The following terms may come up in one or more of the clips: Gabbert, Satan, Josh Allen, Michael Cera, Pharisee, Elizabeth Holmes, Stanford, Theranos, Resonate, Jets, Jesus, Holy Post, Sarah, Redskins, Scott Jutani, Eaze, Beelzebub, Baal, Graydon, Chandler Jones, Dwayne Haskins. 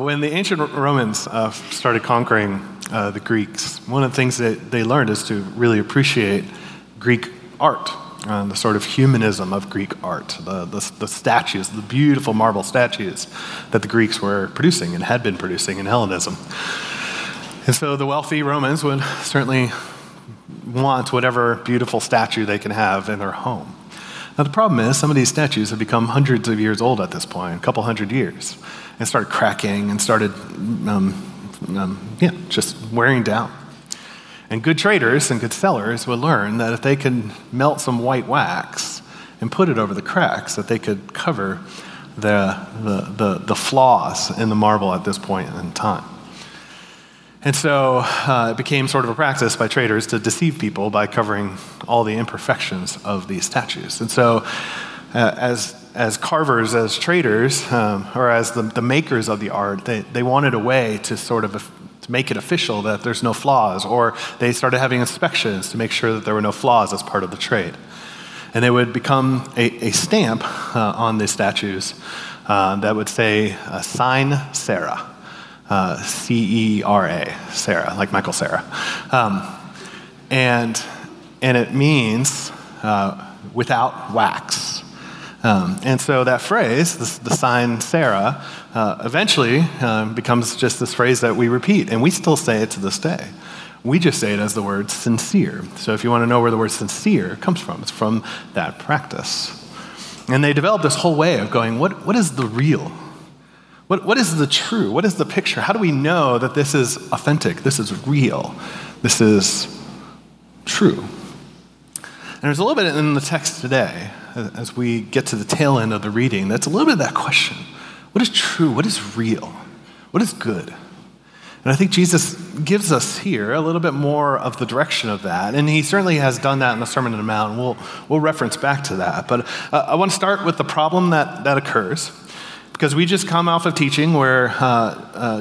When the ancient Romans started conquering the Greeks, one of the things that they learned is to really appreciate Greek art, the sort of humanism of Greek art, the statues, the beautiful marble statues that the Greeks were producing and had been producing in Hellenism. And so the wealthy Romans would certainly want whatever beautiful statue they can have in their home. Now, the problem is some of these statues have become hundreds of years old at this point, a couple hundred years, and started cracking and started just wearing down. And good traders and good sellers would learn that if they could melt some white wax and put it over the cracks, that they could cover the flaws in the marble at this point in time. And so it became sort of a practice by traders to deceive people by covering all the imperfections of these statues. And so as carvers, as traders, or as the makers of the art, they wanted a way to sort of to make it official that there's no flaws, or they started having inspections to make sure that there were no flaws as part of the trade. And they would become a stamp on the statues that would say, sign Sarah. C-E-R-A, Sarah, like Michael Cera. And it means without wax. And so that phrase, the sign Sarah, eventually becomes just this phrase that we repeat, and we still say it to this day. We just say it as the word sincere. So if you want to know where the word sincere comes from, it's from that practice. And they developed this whole way of going, what is the real? What is the true? What is the picture? How do we know that this is authentic? This is real. This is true. And there's a little bit in the text today, as we get to the tail end of the reading, that's a little bit of that question. What is true? What is real? What is good? And I think Jesus gives us here a little bit more of the direction of that. And he certainly has done that in the Sermon on the Mount. We'll reference back to that. But I want to start with the problem that occurs. Because we just come off of teaching where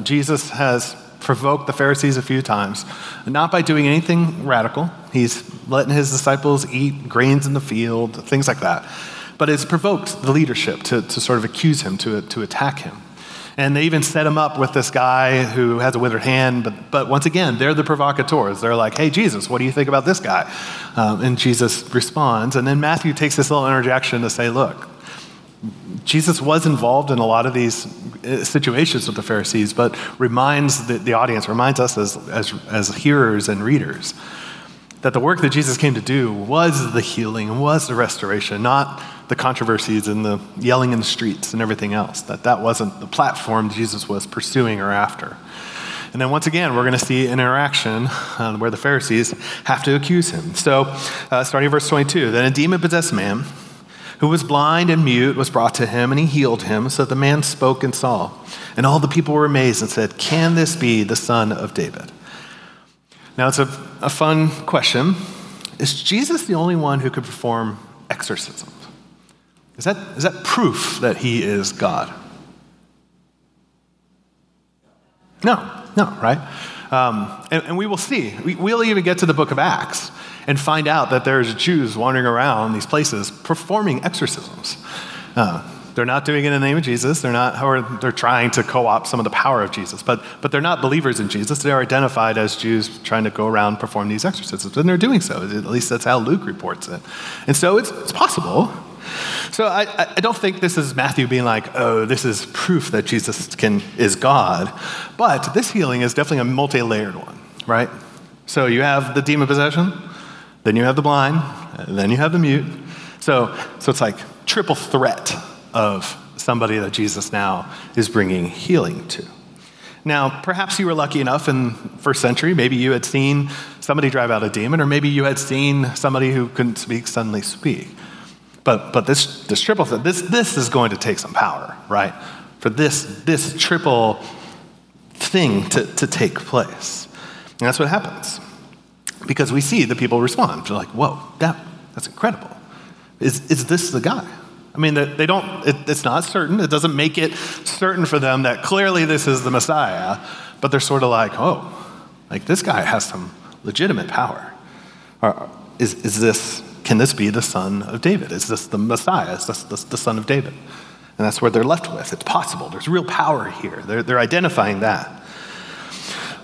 Jesus has provoked the Pharisees a few times, not by doing anything radical. He's letting his disciples eat grains in the field, things like that. But it's provoked the leadership to sort of accuse him, to attack him. And they even set him up with this guy who has a withered hand. But once again, they're the provocateurs. They're like, hey, Jesus, what do you think about this guy? And Jesus responds. And then Matthew takes this little interjection to say, look, Jesus was involved in a lot of these situations with the Pharisees, but reminds the audience, reminds us as hearers and readers, that the work that Jesus came to do was the healing, was the restoration, not the controversies and the yelling in the streets and everything else, that wasn't the platform Jesus was pursuing or after. And then once again, we're going to see an interaction where the Pharisees have to accuse him. So starting in verse 22, then a demon-possessed man who was blind and mute was brought to him, and he healed him, so that the man spoke and saw. And all the people were amazed and said, can this be the son of David? Now, it's a fun question. Is Jesus the only one who could perform exorcisms? Is that proof that he is God? No, right? And we will see. We'll even get to the book of Acts and find out that there's Jews wandering around these places performing exorcisms. They're not doing it in the name of Jesus. They're trying to co-opt some of the power of Jesus, but they're not believers in Jesus. They are identified as Jews trying to go around and perform these exorcisms, and they're doing so. At least that's how Luke reports it. And so it's possible. So I don't think this is Matthew being like, oh, this is proof that Jesus is God. But this healing is definitely a multi-layered one, right? So you have the demon possession, then you have the blind, and then you have the mute. So it's like triple threat of somebody that Jesus now is bringing healing to. Now, perhaps you were lucky enough in first century, maybe you had seen somebody drive out a demon, or maybe you had seen somebody who couldn't speak suddenly speak. But this triple threat, this is going to take some power, right? For this triple thing to take place. And that's what happens. Because we see the people respond. They're like, whoa, that's incredible. Is this the guy? I mean, they don't, it's not certain. It doesn't make it certain for them that clearly this is the Messiah. But they're sort of like, oh, like this guy has some legitimate power. Or is this... Can this be the son of David? Is this the Messiah? Is this the son of David? And that's where they're left with. It's possible. There's real power here. They're identifying that.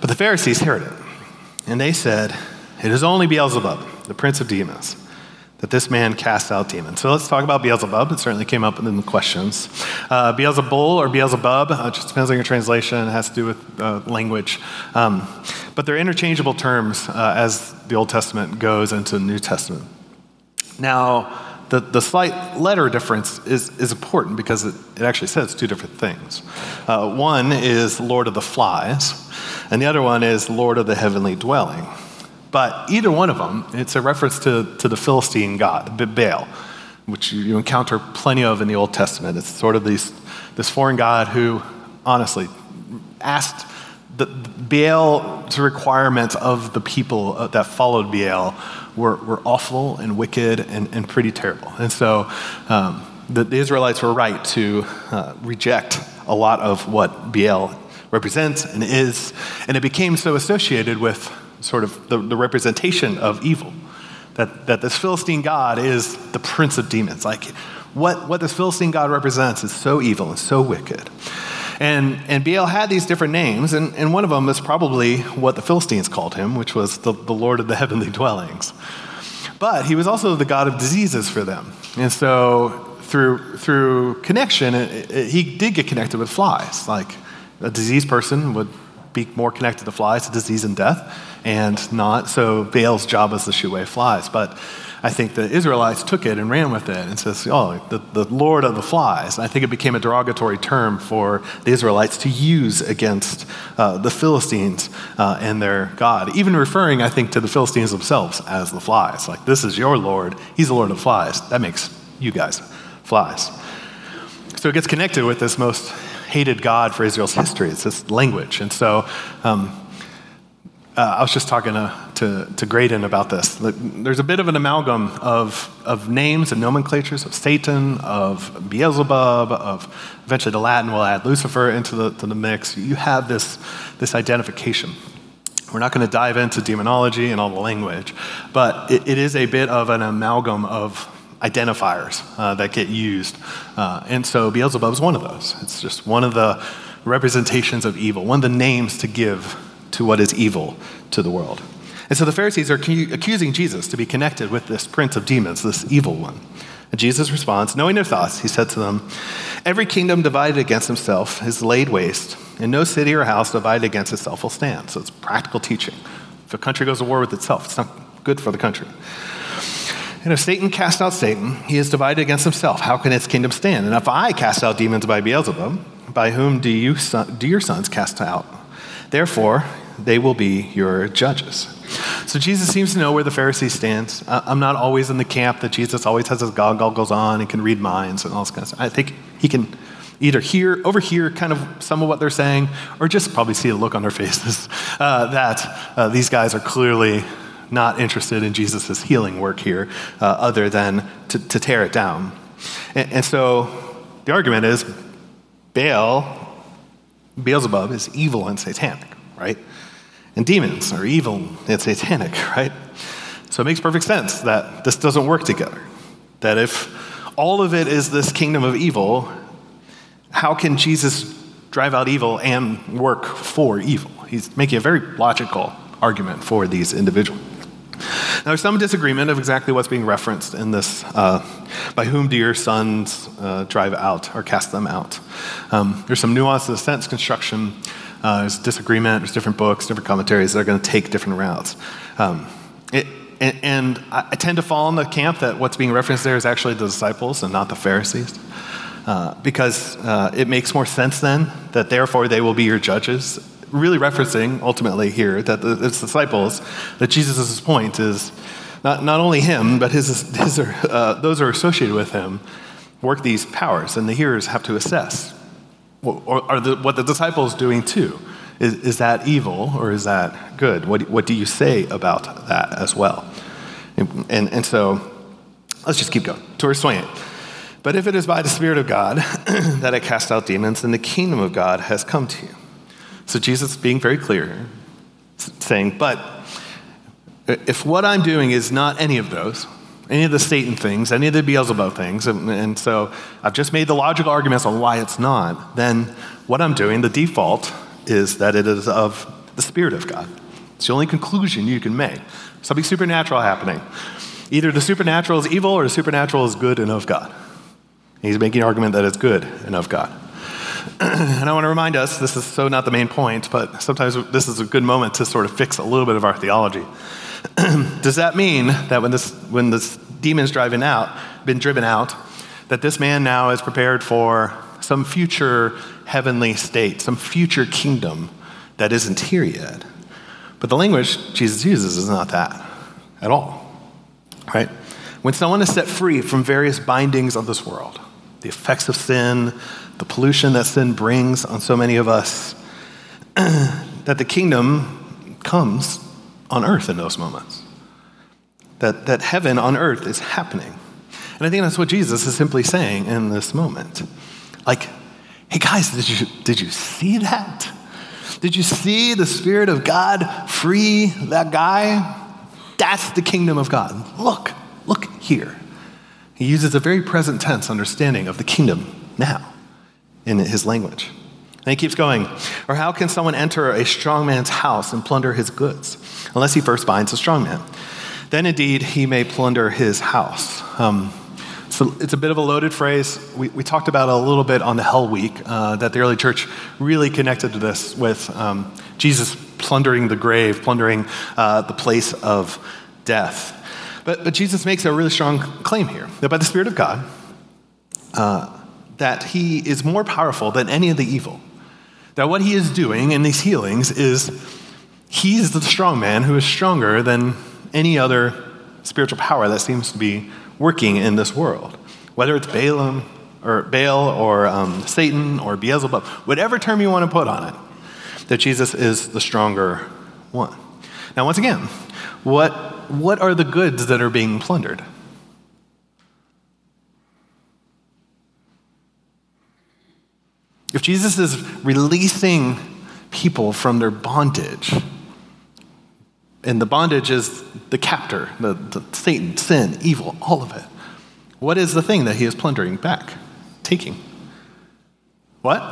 But the Pharisees heard it. And they said, it is only Beelzebub, the prince of demons, that this man casts out demons. So let's talk about Beelzebub. It certainly came up in the questions. Beelzebul or Beelzebub, just depends on your translation. It has to do with language. But they're interchangeable terms as the Old Testament goes into the New Testament. Now, the slight letter difference is important because it actually says two different things. One is Lord of the Flies, and the other one is Lord of the Heavenly Dwelling. But either one of them, it's a reference to the Philistine god, Baal, which you encounter plenty of in the Old Testament. It's sort of this foreign god who, honestly, asked the Baal's requirements of the people that followed Baal were awful and wicked and pretty terrible. And so the Israelites were right to reject a lot of what Baal represents and is, and it became so associated with sort of the representation of evil, that this Philistine god is the prince of demons. Like, what this Philistine god represents is so evil and so wicked. And Baal had these different names, and one of them is probably what the Philistines called him, which was the Lord of the Heavenly Dwellings. But he was also the god of diseases for them. And so through connection, he did get connected with flies. Like, a diseased person would be more connected to flies, to disease and death, and not. So Baal's job was to shoo away flies. But I think the Israelites took it and ran with it and says, oh, the Lord of the Flies. And I think it became a derogatory term for the Israelites to use against the Philistines and their God, even referring, I think, to the Philistines themselves as the flies. Like, this is your Lord. He's the Lord of Flies. That makes you guys flies. So it gets connected with this most hated God for Israel's history. It's this language. And so I was just talking to Graydon about this. There's a bit of an amalgam of names and nomenclatures of Satan, of Beelzebub, of eventually the Latin will add Lucifer into the mix. You have this identification. We're not going to dive into demonology and all the language, but it is a bit of an amalgam of identifiers that get used. And so Beelzebub is one of those. It's just one of the representations of evil, one of the names to give to what is evil to the world. And so the Pharisees are accusing Jesus to be connected with this prince of demons, this evil one. And Jesus responds, knowing their thoughts, he said to them, every kingdom divided against himself is laid waste, and no city or house divided against itself will stand. So it's practical teaching. If a country goes to war with itself, it's not good for the country. And if Satan cast out Satan, he is divided against himself. How can his kingdom stand? And if I cast out demons by Beelzebub, by whom do your sons cast out? Therefore, they will be your judges. So Jesus seems to know where the Pharisee stands. I'm not always in the camp that Jesus always has his goggles on and can read minds and all this kind of stuff. I think he can either overhear kind of some of what they're saying, or just probably see the look on their faces that these guys are clearly not interested in Jesus' healing work here, other than to tear it down. And so the argument is Beelzebub is evil and satanic, right? And demons are evil and satanic, right? So it makes perfect sense that this doesn't work together. That if all of it is this kingdom of evil, how can Jesus drive out evil and work for evil? He's making a very logical argument for these individuals. Now, there's some disagreement of exactly what's being referenced in this, by whom do your sons drive out or cast them out? There's some nuance to the sentence construction. There's disagreement. There's different books, different commentaries that are going to take different routes. I tend to fall in the camp that what's being referenced there is actually the disciples and not the Pharisees, because it makes more sense then that therefore they will be your judges, really referencing ultimately here that it's disciples, that Jesus' point is not only him, but those who are associated with him work these powers, and the hearers have to assess. Or are what the disciples doing too? Is that evil or is that good? What do you say about that as well? And so let's just keep going. Towards 28. But if it is by the Spirit of God that I cast out demons, then the kingdom of God has come to you. So Jesus being very clear, saying, but if what I'm doing is not any of those, any of the Satan things, any of the Beelzebub things, and so I've just made the logical arguments on why it's not, then what I'm doing, the default, is that it is of the Spirit of God. It's the only conclusion you can make. Something supernatural happening. Either the supernatural is evil or the supernatural is good and of God. And he's making an argument that it's good and of God. And I want to remind us, this is so not the main point, but sometimes this is a good moment to sort of fix a little bit of our theology. Does that mean that when this demon's been driven out, that this man now is prepared for some future heavenly state, some future kingdom that isn't here yet? But the language Jesus uses is not that at all, right? When someone is set free from various bindings of this world, the effects of sin, the pollution that sin brings on so many of us, that the kingdom comes on earth in those moments, that heaven on earth is happening. And I think that's what Jesus is simply saying in this moment. Like, hey guys, did you see that? Did you see the Spirit of God free that guy? That's the kingdom of God. Look here. He uses a very present tense understanding of the kingdom now in his language. And he keeps going. Or how can someone enter a strong man's house and plunder his goods, unless he first binds a strong man? Then indeed he may plunder his house. So it's a bit of a loaded phrase. We talked about it a little bit on the Hell Week, that the early church really connected to this with Jesus plundering the grave, plundering the place of death. But Jesus makes a really strong claim here, that by the Spirit of God, that he is more powerful than any of the evil. That what he is doing in these healings is he's the strong man who is stronger than any other spiritual power that seems to be working in this world, whether it's Baal or Satan or Beelzebub, whatever term you want to put on it, that Jesus is the stronger one. Now, once again, what are the goods that are being plundered? If Jesus is releasing people from their bondage, and the bondage is the captor, the Satan, sin, evil, all of it. What is the thing that he is plundering back, taking? What?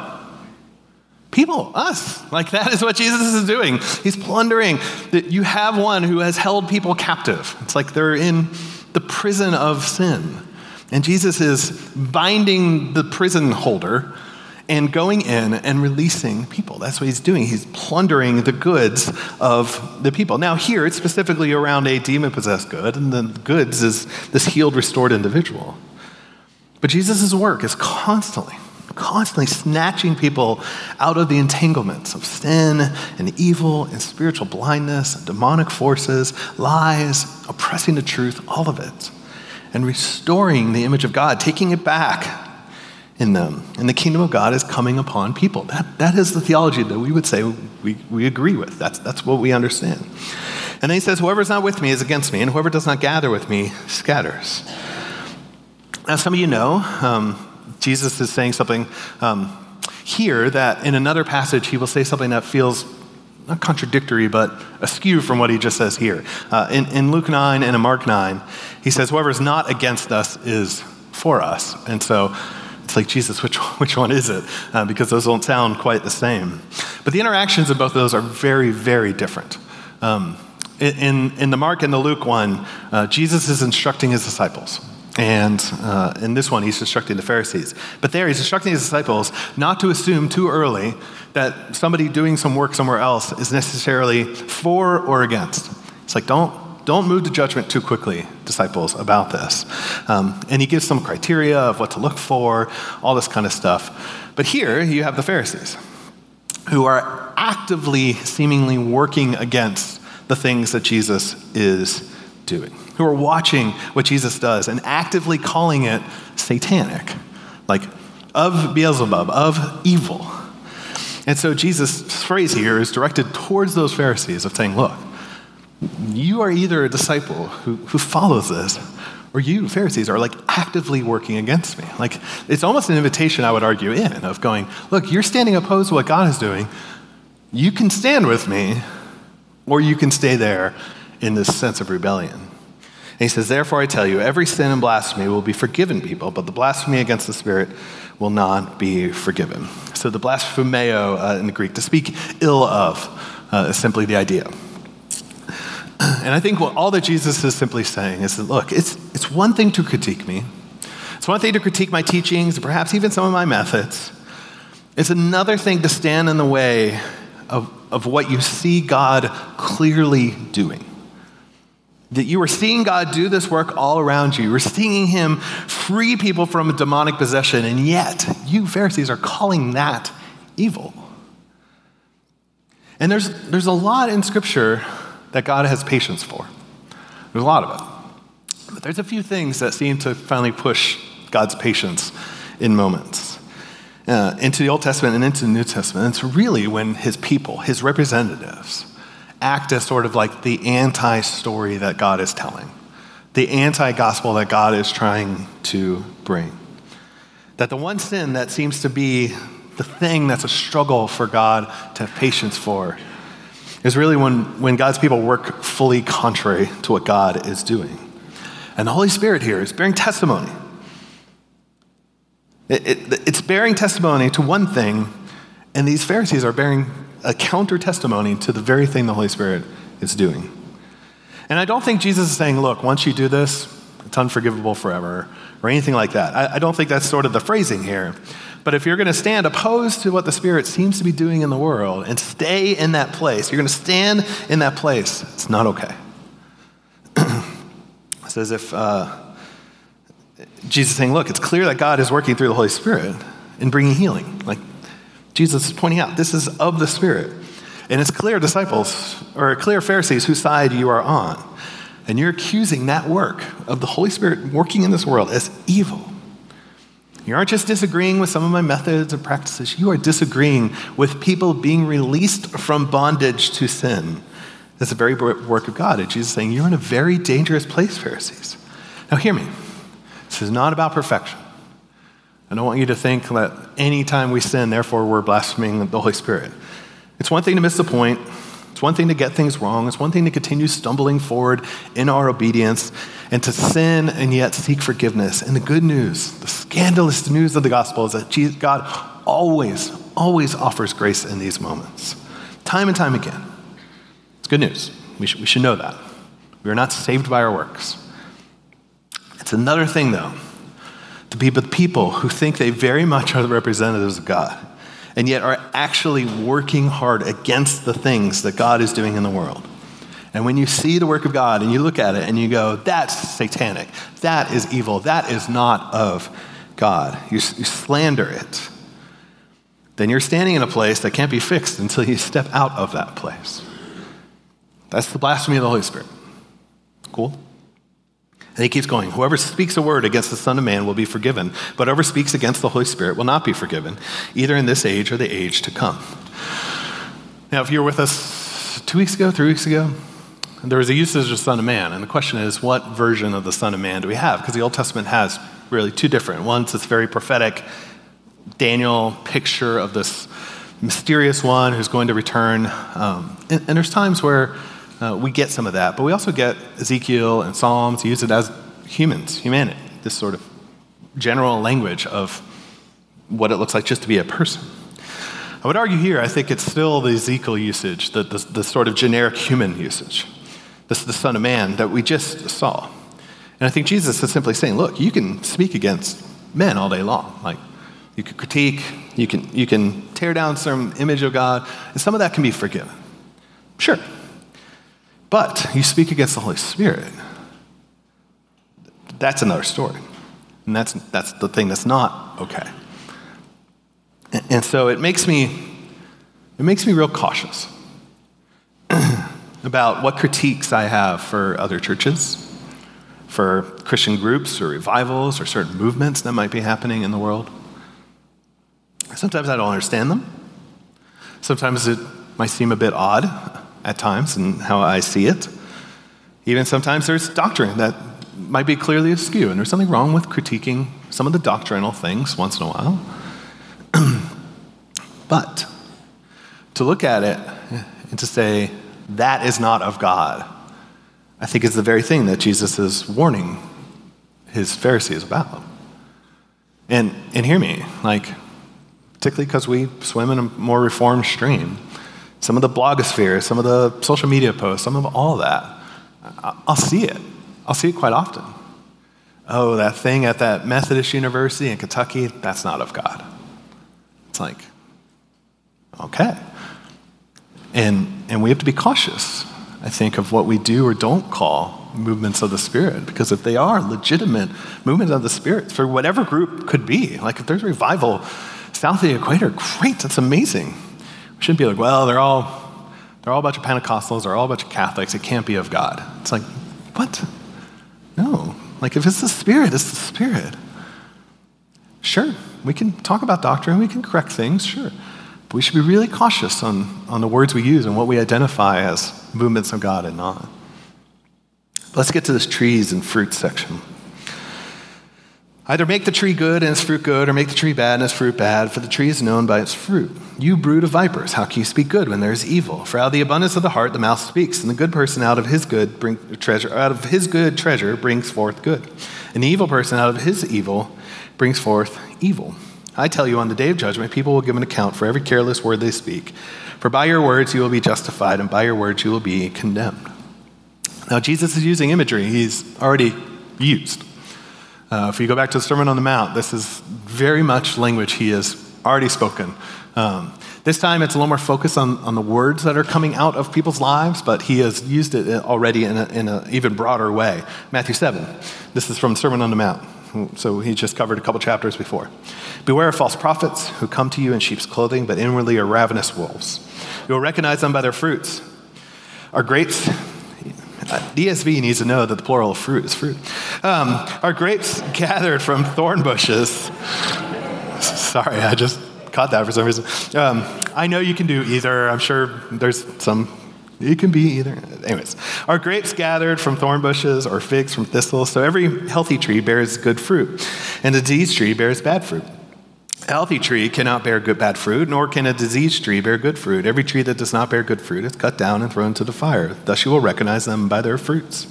People, us. Like, that is what Jesus is doing. He's plundering. You have one who has held people captive. It's like they're in the prison of sin. And Jesus is binding the prison holder and going in and releasing people. That's what he's doing. He's plundering the goods of the people. Now here, it's specifically around a demon-possessed good, and the goods is this healed, restored individual. But Jesus' work is constantly snatching people out of the entanglements of sin and evil and spiritual blindness and demonic forces, lies, oppressing the truth, all of it, and restoring the image of God, taking it back in them. And the kingdom of God is coming upon people. That is the theology that we would say we agree with. That's what we understand. And then he says, whoever's not with me is against me, and whoever does not gather with me scatters. Now, some of you know, Jesus is saying something here that in another passage he will say something that feels not contradictory, but askew from what he just says here. In Luke 9 and in Mark 9, he says, whoever's not against us is for us. And so it's like, Jesus, which one is it? Because those don't sound quite the same. But the interactions of both of those are very, very different. In the Mark and the Luke one, Jesus is instructing his disciples. And in this one, he's instructing the Pharisees. But there, he's instructing his disciples not to assume too early that somebody doing some work somewhere else is necessarily for or against. It's like, Don't move to judgment too quickly, disciples, about this. And he gives some criteria of what to look for, all this kind of stuff. But here you have the Pharisees, who are actively, seemingly working against the things that Jesus is doing, who are watching what Jesus does and actively calling it satanic, like of Beelzebub, of evil. And so Jesus' phrase here is directed towards those Pharisees of saying, look, you are either a disciple who follows this, or you, Pharisees, are like actively working against me. Like, it's almost an invitation, I would argue, of going, look, you're standing opposed to what God is doing. You can stand with me, or you can stay there in this sense of rebellion. And he says, therefore I tell you, every sin and blasphemy will be forgiven people, but the blasphemy against the Spirit will not be forgiven. So the blasphemeo in the Greek, to speak ill of, is simply the idea. And I think what all that Jesus is simply saying is that, look, it's one thing to critique me. It's one thing to critique my teachings, perhaps even some of my methods. It's another thing to stand in the way of what you see God clearly doing. That you are seeing God do this work all around you. You're seeing him free people from a demonic possession, and yet you Pharisees are calling that evil. And there's a lot in Scripture that God has patience for. There's a lot of it. But there's a few things that seem to finally push God's patience in moments. Into the Old Testament and into the New Testament. It's really when his people, his representatives, act as sort of like the anti-story that God is telling, the anti-gospel that God is trying to bring. That the one sin that seems to be the thing that's a struggle for God to have patience for is really when God's people work fully contrary to what God is doing. And the Holy Spirit here is bearing testimony. It's bearing testimony to one thing, and these Pharisees are bearing a counter testimony to the very thing the Holy Spirit is doing. And I don't think Jesus is saying, look, once you do this, it's unforgivable forever, or anything like that. I don't think that's sort of the phrasing here. But if you're going to stand opposed to what the Spirit seems to be doing in the world and stay in that place, you're going to stand in that place, it's not okay. It's as if Jesus is saying, look, it's clear that God is working through the Holy Spirit in bringing healing. Like Jesus is pointing out, this is of the Spirit. And it's clear disciples, or clear Pharisees, whose side you are on. And you're accusing that work of the Holy Spirit working in this world as evil. You aren't just disagreeing with some of my methods and practices. You are disagreeing with people being released from bondage to sin. That's the very work of God. And Jesus is saying, you're in a very dangerous place, Pharisees. Now hear me. This is not about perfection. I don't want you to think that any time we sin, therefore we're blaspheming the Holy Spirit. It's one thing to miss the point. It's one thing to get things wrong. It's one thing to continue stumbling forward in our obedience and to sin and yet seek forgiveness. And the good news, the scandalous news of the gospel is that God always, always offers grace in these moments. Time and time again. It's good news. We should know that. We are not saved by our works. It's another thing, though, to be with people who think they very much are the representatives of God and yet are actually working hard against the things that God is doing in the world. And when you see the work of God and you look at it and you go, that's satanic, that is evil, that is not of God, you slander it, then you're standing in a place that can't be fixed until you step out of that place. That's the blasphemy of the Holy Spirit. Cool? And he keeps going. Whoever speaks a word against the Son of Man will be forgiven, but whoever speaks against the Holy Spirit will not be forgiven, either in this age or the age to come. Now, if you were with us 2 weeks ago, 3 weeks ago, there was a usage of Son of Man, and the question is, what version of the Son of Man do we have? Because the Old Testament has really two different ones. It's very prophetic, Daniel picture of this mysterious one who's going to return. And there's times where we get some of that, but we also get Ezekiel and Psalms, use it as humanity, this sort of general language of what it looks like just to be a person. I would argue here, I think it's still the Ezekiel usage, the sort of generic human usage, this is the Son of Man that we just saw. And I think Jesus is simply saying, look, you can speak against men all day long. Like, you can critique, you can tear down some image of God, and some of that can be forgiven. Sure. But you speak against the Holy Spirit. That's another story. And that's the thing that's not okay. And so it makes me real cautious about what critiques I have for other churches, for Christian groups or revivals or certain movements that might be happening in the world. Sometimes I don't understand them. Sometimes it might seem a bit odd at times and how I see it. Even sometimes there's doctrine that might be clearly askew, and there's something wrong with critiquing some of the doctrinal things once in a while. But to look at it and to say, that is not of God, I I think is the very thing that Jesus is warning his Pharisees about. And hear me, like, particularly because we swim in a more reformed stream, some of the blogosphere, some of the social media posts, some of all that, I'll see it. I'll see it quite often. Oh, that thing at that Methodist University in Kentucky, that's not of God. It's like, okay. And we have to be cautious, I think, of what we do or don't call movements of the Spirit, because if they are legitimate movements of the Spirit, for whatever group could be, like if there's revival south of the equator, great, that's amazing. We shouldn't be like, well, they're all a bunch of Pentecostals, they're all a bunch of Catholics, it can't be of God. It's like, what? No. Like, if it's the Spirit, it's the Spirit. Sure, we can talk about doctrine, we can correct things, sure. But we should be really cautious on the words we use and what we identify as movements of God and not. Let's get to this trees and fruit section. Either make the tree good and its fruit good, or make the tree bad and its fruit bad, for the tree is known by its fruit. You brood of vipers, how can you speak good when there is evil? For out of the abundance of the heart the mouth speaks, and the good person out of his good treasure brings forth good. An evil person out of his evil brings forth evil. I tell you, on the day of judgment, people will give an account for every careless word they speak. For by your words you will be justified, and by your words you will be condemned. Now, Jesus is using imagery he's already used. If you go back to the Sermon on the Mount, this is very much language he has already spoken. This time it's a little more focused on the words that are coming out of people's lives, but he has used it already in an even broader way. Matthew 7, this is from Sermon on the Mount, so he just covered a couple chapters before. Beware of false prophets who come to you in sheep's clothing, but inwardly are ravenous wolves. You will recognize them by their fruits. Are grapes... DSV needs to know that the plural of fruit is fruit. Are grapes gathered from thorn bushes? Sorry, I just caught that for some reason. I know you can do either. I'm sure there's some, it can be either. Anyways, are grapes gathered from thorn bushes or figs from thistles? So every healthy tree bears good fruit, and a diseased tree bears bad fruit. A healthy tree cannot bear bad fruit, nor can a diseased tree bear good fruit. Every tree that does not bear good fruit is cut down and thrown into the fire. Thus you will recognize them by their fruits.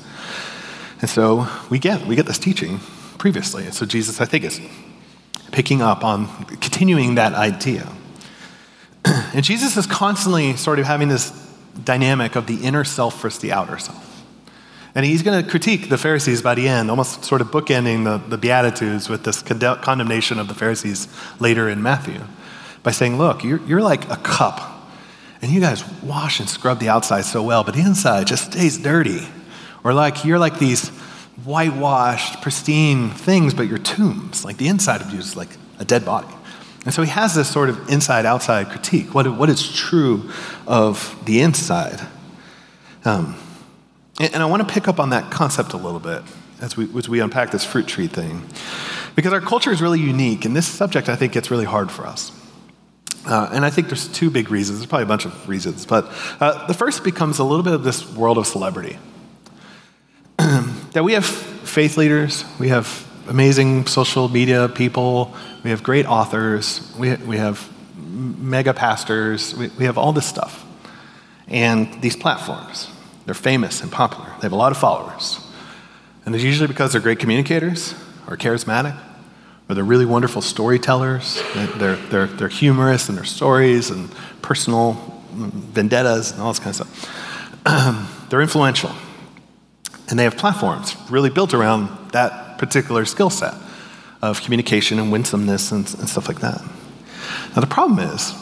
And so we get this teaching previously. And so Jesus, I think, is picking up on continuing that idea. And Jesus is constantly sort of having this dynamic of the inner self versus the outer self. And he's going to critique the Pharisees by the end, almost sort of bookending the Beatitudes with this condemnation of the Pharisees later in Matthew by saying, look, you're like a cup, and you guys wash and scrub the outside so well, but the inside just stays dirty. Or like you're like these whitewashed, pristine things, but you're tombs. Like the inside of you is like a dead body. And so he has this sort of inside-outside critique. What is true of the inside? And I want to pick up on that concept a little bit as we unpack this fruit tree thing, because our culture is really unique, and this subject, I think, gets really hard for us. And I think there's two big reasons. There's probably a bunch of reasons, but the first becomes a little bit of this world of celebrity. That we have faith leaders, we have amazing social media people, we have great authors, we have mega pastors, we have all this stuff, and these platforms. They're famous and popular. They have a lot of followers. And it's usually because they're great communicators or charismatic, or they're really wonderful storytellers. They're humorous in their stories and personal vendettas and all this kind of stuff. They're influential. And they have platforms really built around that particular skill set of communication and winsomeness and stuff like that. Now, the problem is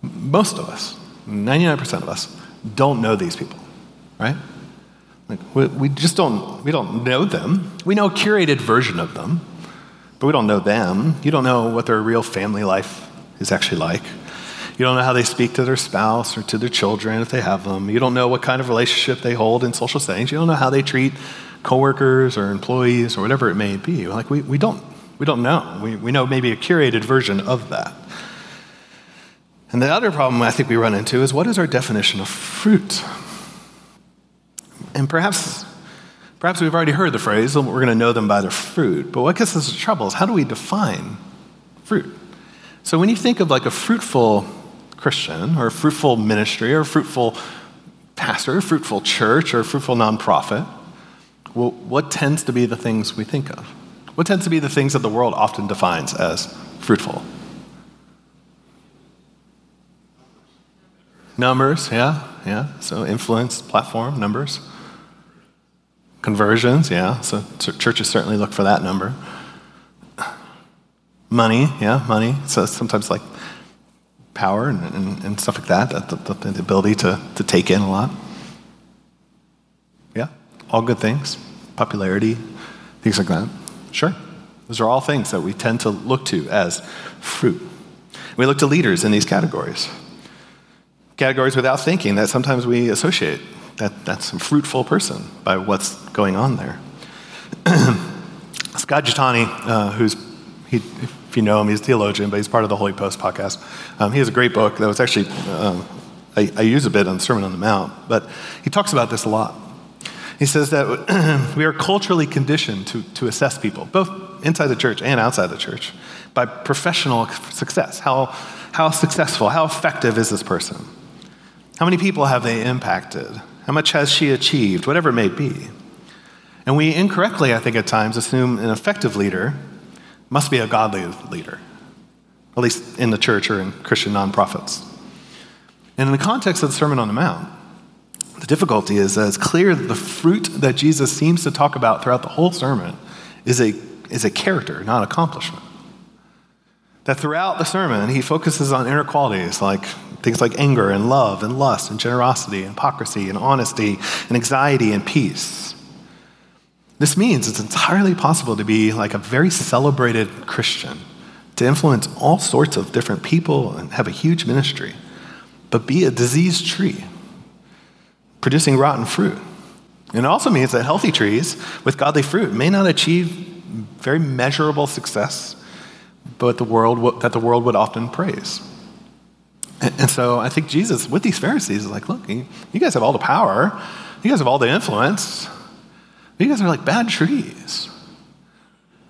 most of us, 99% of us, don't know these people. Right? Like we just don't know them. We know a curated version of them, but we don't know them. You don't know what their real family life is actually like. You don't know how they speak to their spouse or to their children if they have them. You don't know what kind of relationship they hold in social settings. You don't know how they treat coworkers or employees or whatever it may be. Like we don't know. We know maybe a curated version of that. And the other problem I think we run into is, what is our definition of fruit? And perhaps we've already heard the phrase, we're going to know them by their fruit. But what gets us into trouble is, how do we define fruit? So when you think of like a fruitful Christian or a fruitful ministry or a fruitful pastor, a fruitful church, or a fruitful nonprofit, well, what tends to be the things we think of? What tends to be the things that the world often defines as fruitful? Numbers, yeah. So influence, platform, numbers. Conversions, yeah. So churches certainly look for that number. Money, yeah, money. So sometimes like power and stuff like that, the ability to take in a lot. Yeah, all good things. Popularity, things like that. Sure. Those are all things that we tend to look to as fruit. We look to leaders in these categories. Categories without thinking that sometimes we associate that's a fruitful person by what's going on there. Scott Jutani, if you know him, he's a theologian, but he's part of the Holy Post podcast. He has a great book that was actually, I use a bit on the Sermon on the Mount, but he talks about this a lot. He says that we are culturally conditioned to assess people, both inside the church and outside the church, by professional success. How successful, how effective is this person? How many people have they impacted? How much has she achieved? Whatever it may be. And we incorrectly, I think at times, assume an effective leader must be a godly leader, at least in the church or in Christian nonprofits. And in the context of the Sermon on the Mount, the difficulty is that it's clear that the fruit that Jesus seems to talk about throughout the whole sermon is a character, not accomplishment. That throughout the sermon, he focuses on inner qualities like things like anger and love and lust and generosity and hypocrisy and honesty and anxiety and peace. This means it's entirely possible to be like a very celebrated Christian, to influence all sorts of different people and have a huge ministry, but be a diseased tree, producing rotten fruit. And it also means that healthy trees with godly fruit may not achieve very measurable success, but the world would often praise. And so I think Jesus, with these Pharisees, is like, look, you guys have all the power. You guys have all the influence. You guys are like bad trees.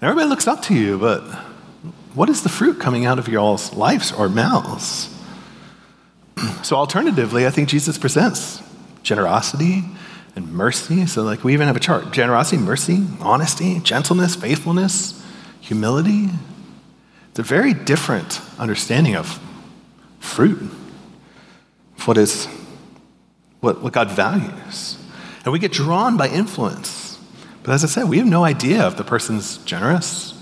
And everybody looks up to you, but what is the fruit coming out of your all's lives or mouths? So alternatively, I think Jesus presents generosity and mercy. So like we even have a chart. Generosity, mercy, honesty, gentleness, faithfulness, humility. It's a very different understanding of fruit, of what God values. And we get drawn by influence. But as I said, we have no idea if the person's generous,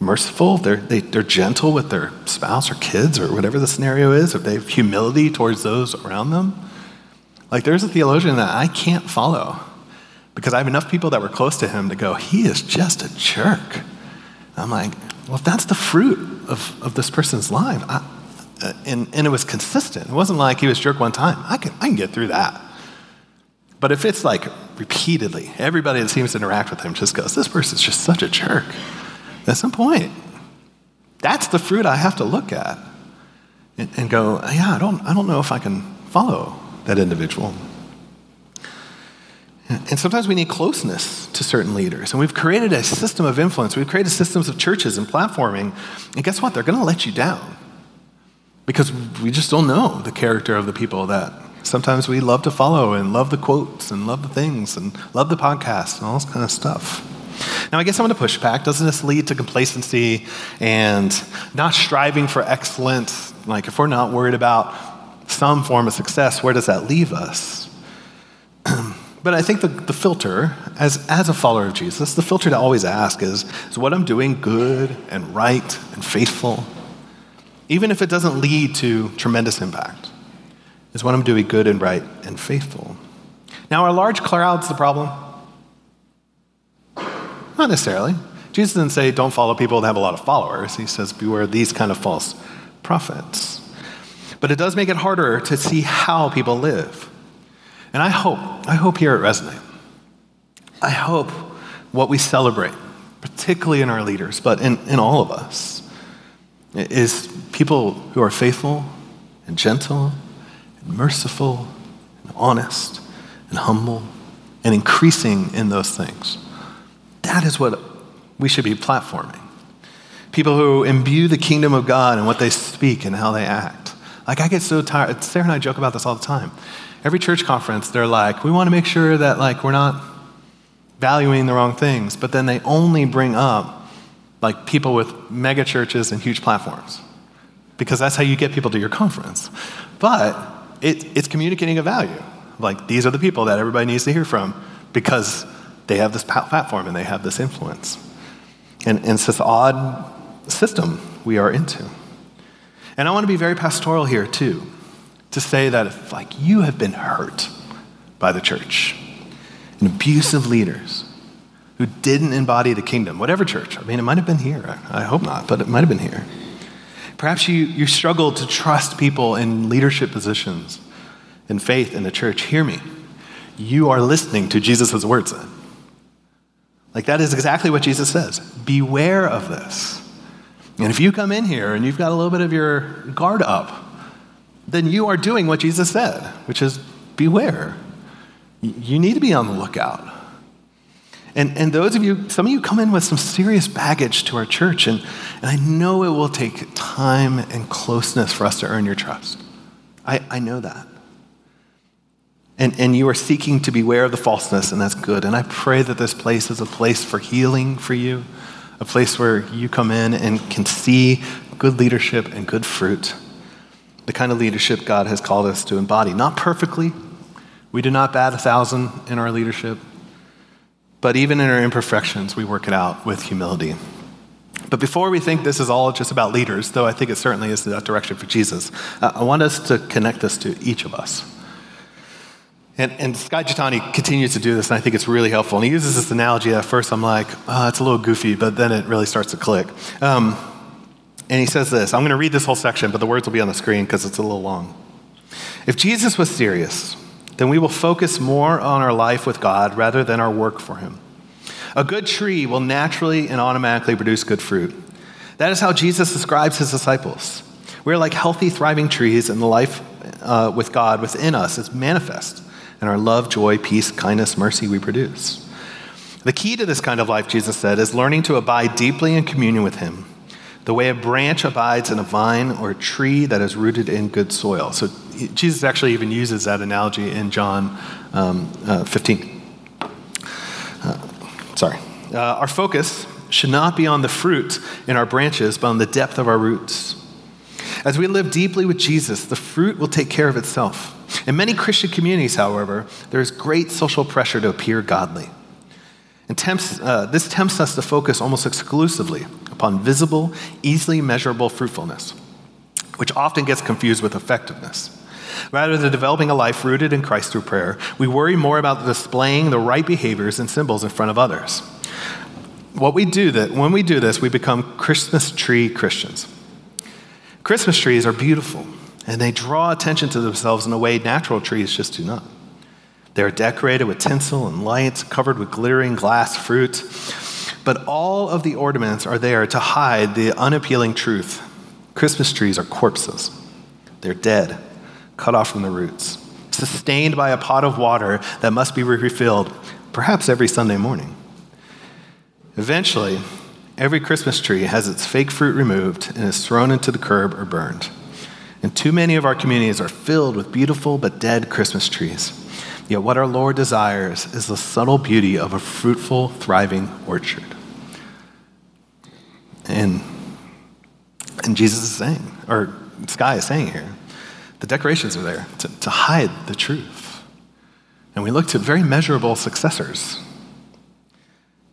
merciful, they're gentle with their spouse or kids or whatever the scenario is, if they have humility towards those around them. Like there's a theologian that I can't follow because I have enough people that were close to him to go, he is just a jerk. I'm like, well, if that's the fruit of this person's life, and it was consistent. It wasn't like he was a jerk one time. I can get through that. But if it's like repeatedly, everybody that seems to interact with him just goes, this person's just such a jerk. At some point, that's the fruit I have to look at and go, yeah, I don't know if I can follow that individual. And sometimes we need closeness to certain leaders. And we've created a system of influence. We've created systems of churches and platforming. And guess what? They're going to let you down. Because we just don't know the character of the people that sometimes we love to follow and love the quotes and love the things and love the podcast and all this kind of stuff. Now, I guess I'm going to push back. Doesn't this lead to complacency and not striving for excellence? Like if we're not worried about some form of success, where does that leave us? But I think the filter, as a follower of Jesus, the filter to always ask is what I'm doing good and right and faithful? Even if it doesn't lead to tremendous impact, is what I'm doing good and right and faithful. Now, are large crowds the problem? Not necessarily. Jesus didn't say don't follow people that have a lot of followers. He says beware these kind of false prophets. But it does make it harder to see how people live. And I hope here at Resonate, I hope what we celebrate, particularly in our leaders, but in all of us, is people who are faithful and gentle and merciful and honest and humble and increasing in those things. That is what we should be platforming. People who imbue the kingdom of God in what they speak and how they act. Like, I get so tired. Sarah and I joke about this all the time. Every church conference, they're like, we want to make sure that, like, we're not valuing the wrong things, but then they only bring up, like, people with mega churches and huge platforms, because that's how you get people to your conference. But it's communicating a value. Like, these are the people that everybody needs to hear from because they have this platform and they have this influence. And it's this odd system we are into. And I want to be very pastoral here, too, to say that if, like, you have been hurt by the church and abusive leaders who didn't embody the kingdom, whatever church. I mean, it might have been here. I hope not, but it might have been here. Perhaps you struggle to trust people in leadership positions in faith in the church. Hear me. You are listening to Jesus' words then. Like, that is exactly what Jesus says. Beware of this. And if you come in here and you've got a little bit of your guard up, then you are doing what Jesus said, which is beware. You need to be on the lookout. And those of you, some of you come in with some serious baggage to our church, and I know it will take time and closeness for us to earn your trust. I know that. And you are seeking to beware of the falseness, and that's good. And I pray that this place is a place for healing for you, a place where you come in and can see good leadership and good fruit, the kind of leadership God has called us to embody. Not perfectly. We do not bat 1,000 in our leadership. But even in our imperfections, we work it out with humility. But before we think this is all just about leaders, though I think it certainly is that direction for Jesus, I want us to connect this to each of us. And Scott Jutani continues to do this, and I think it's really helpful. And he uses this analogy. At first, I'm like, oh, it's a little goofy, but then it really starts to click. And he says this. I'm going to read this whole section, but the words will be on the screen because it's a little long. If Jesus was serious, then we will focus more on our life with God rather than our work for him. A good tree will naturally and automatically produce good fruit. That is how Jesus describes his disciples. We're like healthy, thriving trees, and the life with God within us is manifest in our love, joy, peace, kindness, mercy we produce. The key to this kind of life, Jesus said, is learning to abide deeply in communion with him, the way a branch abides in a vine or a tree that is rooted in good soil. So Jesus actually even uses that analogy in John 15. Our focus should not be on the fruit in our branches, but on the depth of our roots. As we live deeply with Jesus, the fruit will take care of itself. In many Christian communities, however, there is great social pressure to appear godly. And this tempts us to focus almost exclusively upon visible, easily measurable fruitfulness, which often gets confused with effectiveness. Rather than developing a life rooted in Christ through prayer, we worry more about displaying the right behaviors and symbols in front of others. When we do this, we become Christmas tree Christians. Christmas trees are beautiful, and they draw attention to themselves in a way natural trees just do not. They are decorated with tinsel and lights, covered with glittering glass fruit. But all of the ornaments are there to hide the unappealing truth. Christmas trees are corpses. They're dead, cut off from the roots, sustained by a pot of water that must be refilled, perhaps every Sunday morning. Eventually, every Christmas tree has its fake fruit removed and is thrown into the curb or burned. And too many of our communities are filled with beautiful but dead Christmas trees. Yet what our Lord desires is the subtle beauty of a fruitful, thriving orchard. And Jesus is saying, or Sky is saying here, the decorations are there to hide the truth. And we look to very measurable successors.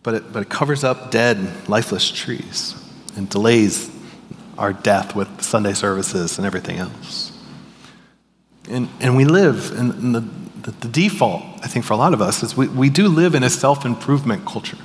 But it covers up dead, lifeless trees and delays our death with Sunday services and everything else. And we live in the default, I think, for a lot of us is we do live in a self-improvement culture.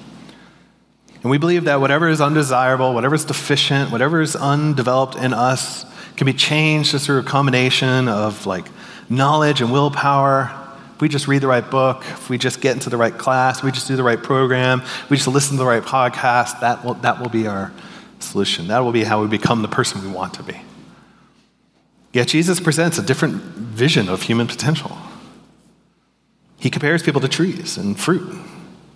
And we believe that whatever is undesirable, whatever is deficient, whatever is undeveloped in us can be changed just through a combination of, like, knowledge and willpower. If we just read the right book, if we just get into the right class, if we just do the right program, if we just listen to the right podcast, that will be our solution. That will be how we become the person we want to be. Yet Jesus presents a different vision of human potential. He compares people to trees and fruit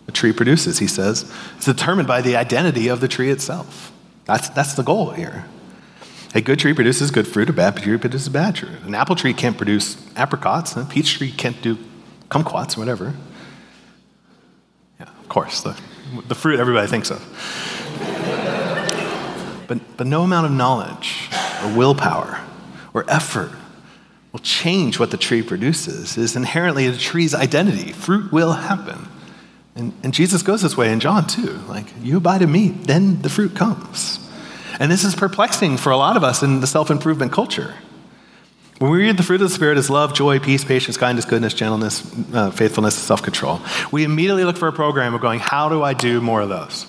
a tree produces, he says. It's determined by the identity of the tree itself. That's the goal here. A good tree produces good fruit, a bad tree produces bad fruit. An apple tree can't produce apricots, and a peach tree can't do kumquats or whatever. Yeah, of course, the fruit everybody thinks of. But no amount of knowledge or willpower or effort will change what the tree produces. It is inherently a tree's identity. Fruit will happen. And Jesus goes this way in John too. Like, you abide in me, then the fruit comes. And this is perplexing for a lot of us in the self-improvement culture. When we read the fruit of the Spirit is love, joy, peace, patience, kindness, goodness, gentleness, faithfulness, and self-control, we immediately look for a program of going, how do I do more of those?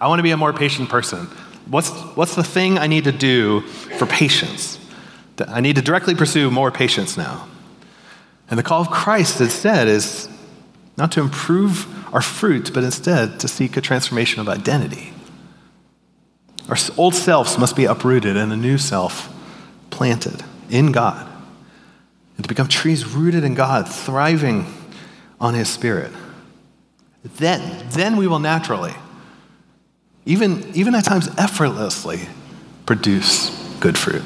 I want to be a more patient person. What's the thing I need to do for patience? I need to directly pursue more patience now. And the call of Christ instead is not to improve our fruit, but instead to seek a transformation of identity. Our old selves must be uprooted and a new self planted in God, and to become trees rooted in God, thriving on his Spirit. Then we will naturally, even at times effortlessly, produce good fruit.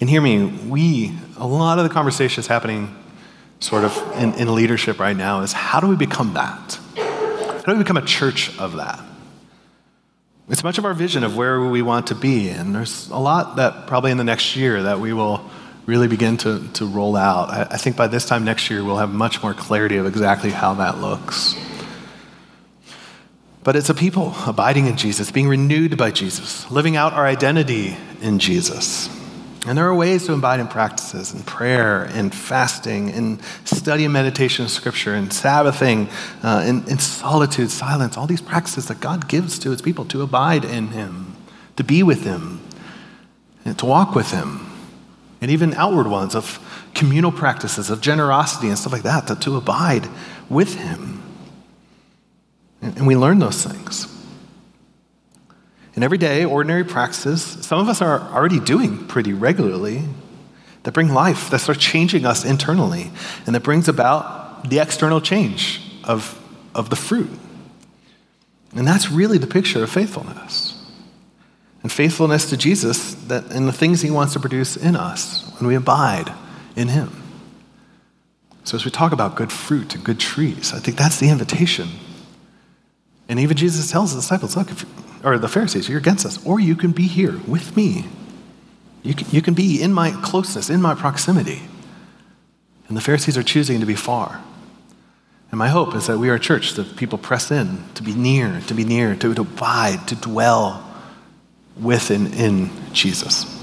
And hear me, a lot of the conversations happening sort of in leadership right now is, how do we become that? How do we become a church of that? It's much of our vision of where we want to be, and there's a lot that probably in the next year that we will really begin to roll out. I think by this time next year, we'll have much more clarity of exactly how that looks. But it's a people abiding in Jesus, being renewed by Jesus, living out our identity in Jesus. And there are ways to abide in practices, and prayer, and fasting, and study and meditation of Scripture, and Sabbathing, and solitude, silence, all these practices that God gives to his people to abide in him, to be with him, and to walk with him. And even outward ones of communal practices, of generosity and stuff like that, to abide with him. And we learn those things. And every day, ordinary practices, some of us are already doing pretty regularly, that bring life, that start changing us internally, and that brings about the external change of the fruit. And that's really the picture of faithfulness. And faithfulness to Jesus and the things he wants to produce in us when we abide in him. So as we talk about good fruit and good trees, I think that's the invitation. And even Jesus tells the disciples, look, or the Pharisees, you're against us, or you can be here with me. You can be in my closeness, in my proximity. And the Pharisees are choosing to be far. And my hope is that we are a church that people press in to be near, to abide, to dwell with and in Jesus.